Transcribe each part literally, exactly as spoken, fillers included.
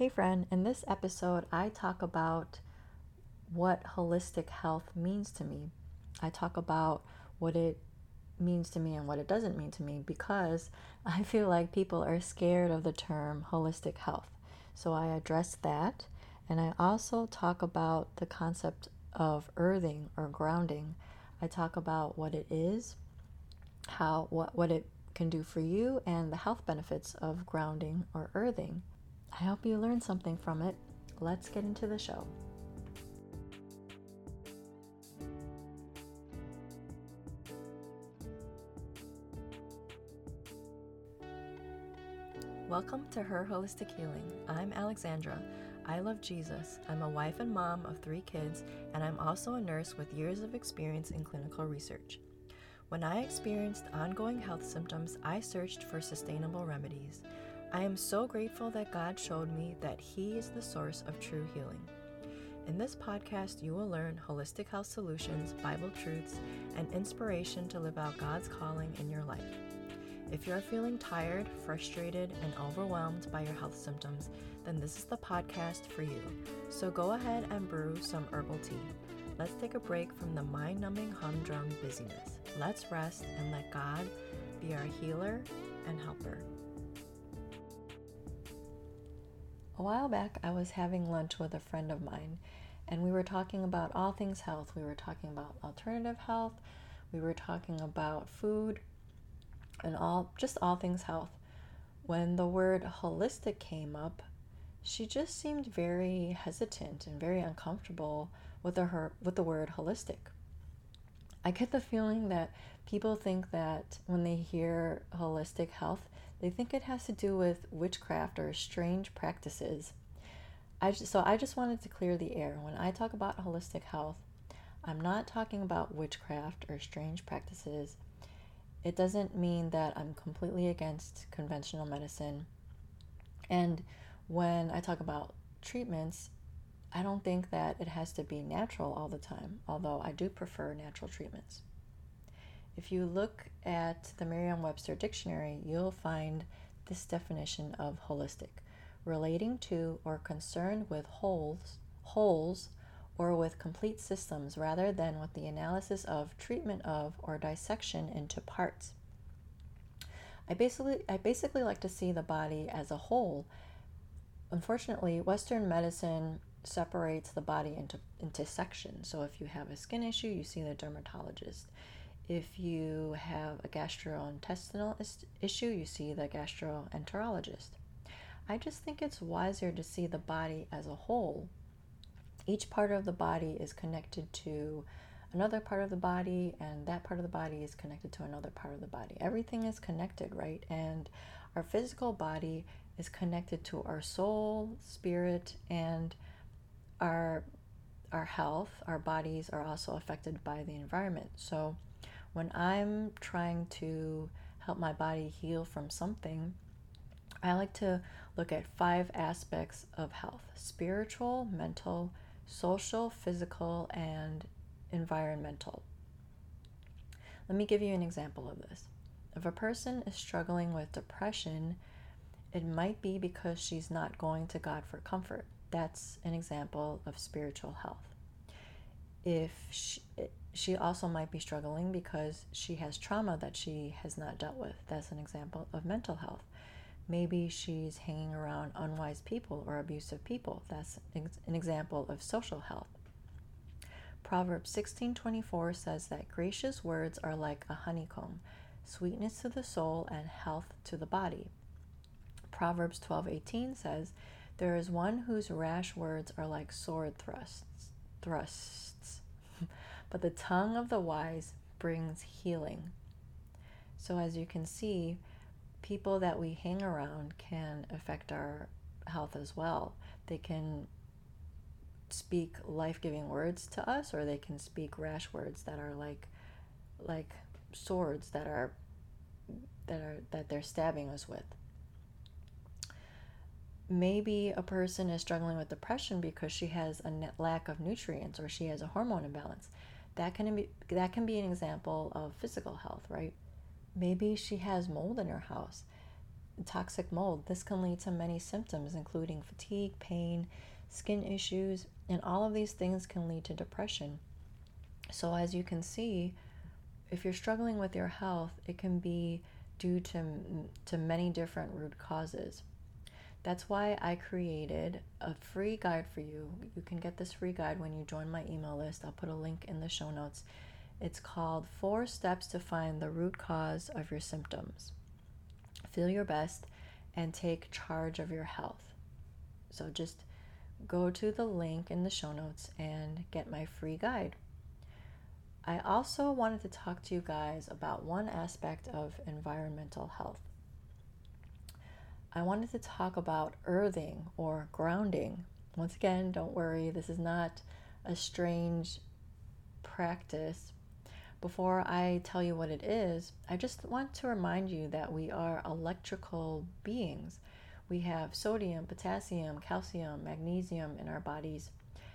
Hey friend, in this episode I talk about what holistic health means to me. I talk about what it means to me and what it doesn't mean to me, because I feel like people are scared of the term holistic health. So I address that, and I also talk about the concept of earthing or grounding. I talk about what it is, how what, what it can do for you, and the health benefits of grounding or earthing. I hope you learned something from it. Let's get into the show. Welcome to Her Holistic Healing. I'm Alexandra. I love Jesus. I'm a wife and mom of three kids, and I'm also a nurse with years of experience in clinical research. When I experienced ongoing health symptoms, I searched for sustainable remedies. I am so grateful that God showed me that He is the source of true healing. In this podcast, you will learn holistic health solutions, Bible truths, and inspiration to live out God's calling in your life. If you're feeling tired, frustrated, and overwhelmed by your health symptoms, then this is the podcast for you. So go ahead and brew some herbal tea. Let's take a break from the mind-numbing humdrum busyness. Let's rest and let God be our healer and helper. A while back, I was having lunch with a friend of mine, and we were talking about all things health. We were talking about alternative health, we were talking about food, and all just all things health. When the word holistic came up, she just seemed very hesitant and very uncomfortable with the her with the word holistic. I get the feeling that people think that when they hear holistic health, they think it has to do with witchcraft or strange practices. I just, so I just wanted to clear the air. When I talk about holistic health, I'm not talking about witchcraft or strange practices. It doesn't mean that I'm completely against conventional medicine. And when I talk about treatments, I don't think that it has to be natural all the time, although I do prefer natural treatments. If you look at the Merriam-Webster dictionary, you'll find this definition of holistic: relating to or concerned with wholes, wholes or with complete systems, rather than with the analysis of, treatment of, or dissection into parts. I basically, I basically like to see the body as a whole. Unfortunately, Western medicine separates the body into, into sections. So if you have a skin issue, you see the dermatologist. If you have a gastrointestinal issue, you see the gastroenterologist. I just think it's wiser to see the body as a whole. Each part of the body is connected to another part of the body, and that part of the body is connected to another part of the body. Everything is connected, right? And our physical body is connected to our soul, spirit, and our, our health. Our bodies are also affected by the environment. So when I'm trying to help my body heal from something, I like to look at five aspects of health: spiritual, mental, social, physical, and environmental. Let me give you an example of this. If a person is struggling with depression, it might be because she's not going to God for comfort. That's an example of spiritual health. If she, she also might be struggling because she has trauma that she has not dealt with. That's an example of mental health. Maybe she's hanging around unwise people or abusive people. That's an example of social health. Proverbs sixteen twenty-four says that gracious words are like a honeycomb, sweetness to the soul and health to the body. Proverbs twelve eighteen says, there is one whose rash words are like sword thrusts. thrusts. But the tongue of the wise brings healing. So as you can see, people that we hang around can affect our health as well. They can speak life-giving words to us, or they can speak rash words that are like like swords that are that are that they're stabbing us with. Maybe a person is struggling with depression because she has a lack of nutrients, or she has a hormone imbalance. That can be that can be an example of physical health, right? Maybe she has mold in her house. toxic mold. This can lead to many symptoms, including fatigue, pain, skin issues, and all of these things can lead to depression. So as you can see, if you're struggling with your health, it can be due to, to many different root causes. That's why I created a free guide for you. You can get this free guide when you join my email list. I'll put a link in the show notes. It's called Four Steps to Find the Root Cause of Your Symptoms. Feel your best and take charge of your health. So just go to the link in the show notes and get my free guide. I also wanted to talk to you guys about one aspect of environmental health. I wanted to talk about earthing or grounding. Once again, don't worry, this is not a strange practice. Before I tell you what it is, I just want to remind you that we are electrical beings. We have sodium, potassium, calcium, magnesium in our bodies,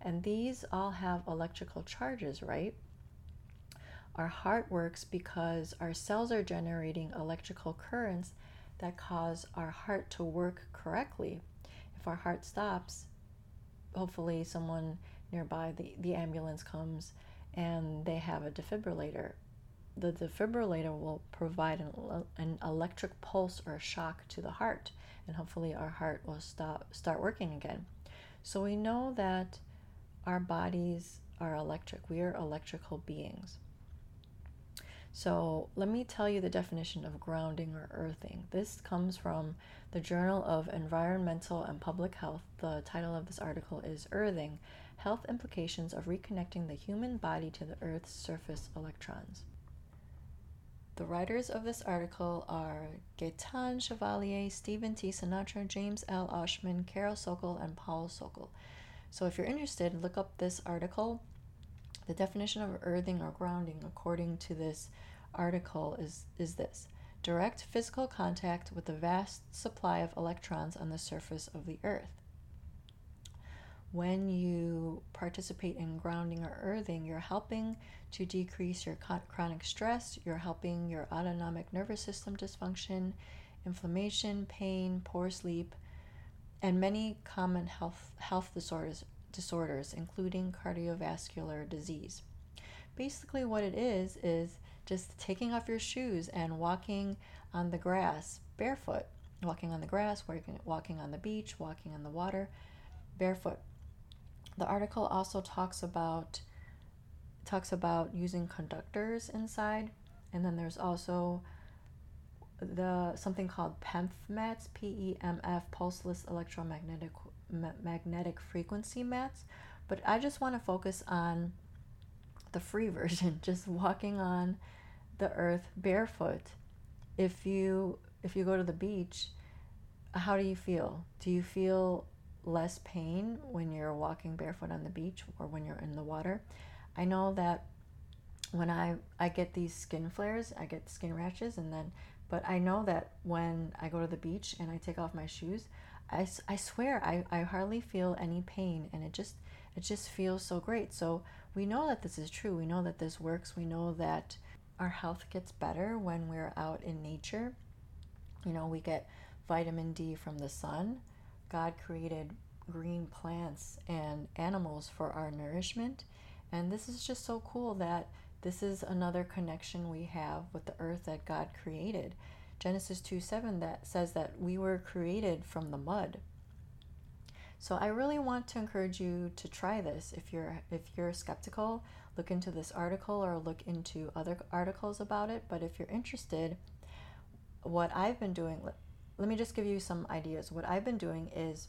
and these all have electrical charges, right? Our heart works because our cells are generating electrical currents that cause our heart to work correctly. If our heart stops, hopefully someone nearby, the, the ambulance comes and they have a defibrillator. The defibrillator will provide an, an electric pulse or shock to the heart, and hopefully our heart will stop start working again. So we know that our bodies are electric. We are electrical beings. So let me tell you the definition of grounding or earthing. This comes from the Journal of Environmental and Public Health. The title of this article is Earthing, Health Implications of Reconnecting the Human Body to the Earth's Surface Electrons. The writers of this article are Gaetan Chevalier, Stephen T. Sinatra, James L. Oshman, Carol Sokol, and Paul Sokol. So if you're interested, look up this article. The definition of earthing or grounding, according to this article, is, is this: direct physical contact with the vast supply of electrons on the surface of the earth. When you participate in grounding or earthing, you're helping to decrease your chronic stress, you're helping your autonomic nervous system dysfunction, inflammation, pain, poor sleep, and many common health health disorders. disorders, including cardiovascular disease. Basically what it is, is just taking off your shoes and walking on the grass barefoot, walking on the grass, walking on the beach, walking on the water barefoot. The article also talks about, talks about using conductors inside, and then there's also the something called P E M F mats, P E M F, pulseless electromagnetic ma- magnetic frequency mats. But I just want to focus on the free version, just walking on the earth barefoot. If you if you go to the beach, how do you feel? Do you feel less pain when you're walking barefoot on the beach or when you're in the water? I know that when I I get these skin flares, I get skin rashes, and then but I know that when I go to the beach and I take off my shoes, I, I swear I, I hardly feel any pain, and it just it just feels so great. So we know that this is true. We know that this works. We know that our health gets better when we're out in nature. You know, we get vitamin D from the sun. God created green plants and animals for our nourishment. And this is just so cool that this is another connection we have with the earth that God created. Genesis two seven that says that we were created from the mud. So I really want to encourage you to try this. If you're if you're skeptical, look into this article or look into other articles about it. But if you're interested, what I've been doing, let, let me just give you some ideas. What I've been doing is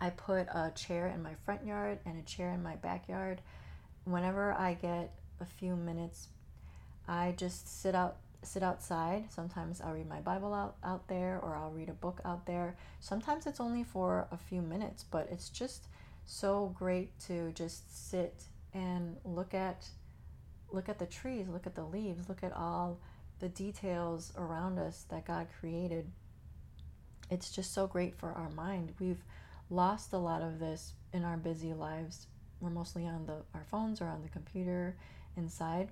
I put a chair in my front yard and a chair in my backyard. Whenever I get a few minutes, I just sit out sit outside. Sometimes I'll read my Bible out, out there, or I'll read a book out there. Sometimes it's only for a few minutes, but it's just so great to just sit and look at look at the trees, look at the leaves, look at all the details around us that God created. It's just so great for our mind. We've lost a lot of this in our busy lives. We're mostly on the our phones or on the computer inside.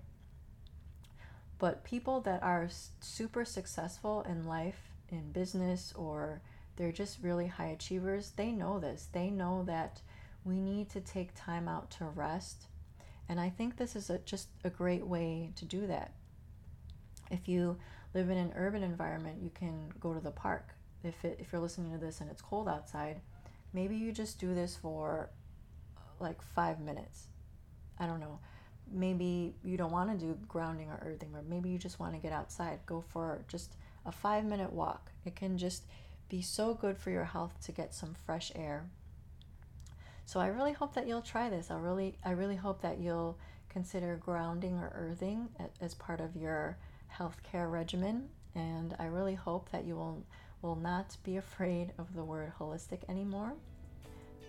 But people that are super successful in life in business, or they're just really high achievers, they know this. They know that we need to take time out to rest. And I think this is a, just a great way to do that. If you live in an urban environment, you can go to the park. If it, if you're listening to this and it's cold outside, maybe you just do this for like five minutes. I don't know. Maybe you don't want to do grounding or earthing, or maybe you just want to get outside. Go for just a five-minute walk. It can just be so good for your health to get some fresh air. So I really hope that you'll try this. I really, I really hope that you'll consider grounding or earthing as part of your healthcare regimen. And I really hope that you will, will not be afraid of the word holistic anymore.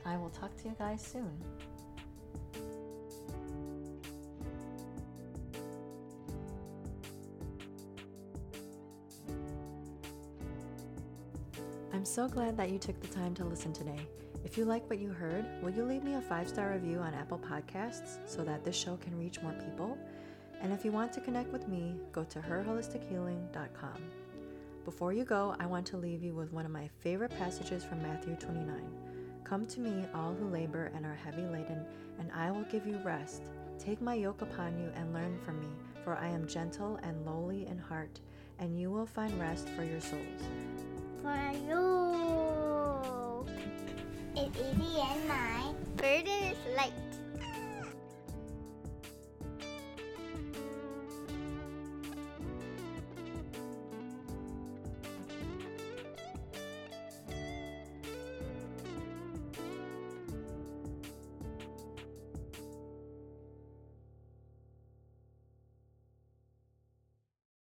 I will talk to you guys soon. I'm so glad that you took the time to listen today. If you like what you heard, will you leave me a five-star review on Apple Podcasts so that this show can reach more people? And if you want to connect with me, go to her holistic healing dot com. Before you go, I want to leave you with one of my favorite passages from Matthew twenty-nine. Come to me, all who labor and are heavy laden, and I will give you rest. Take my yoke upon you and learn from me, for I am gentle and lowly in heart, and you will find rest for your souls. For you. It is easy and my burden is light.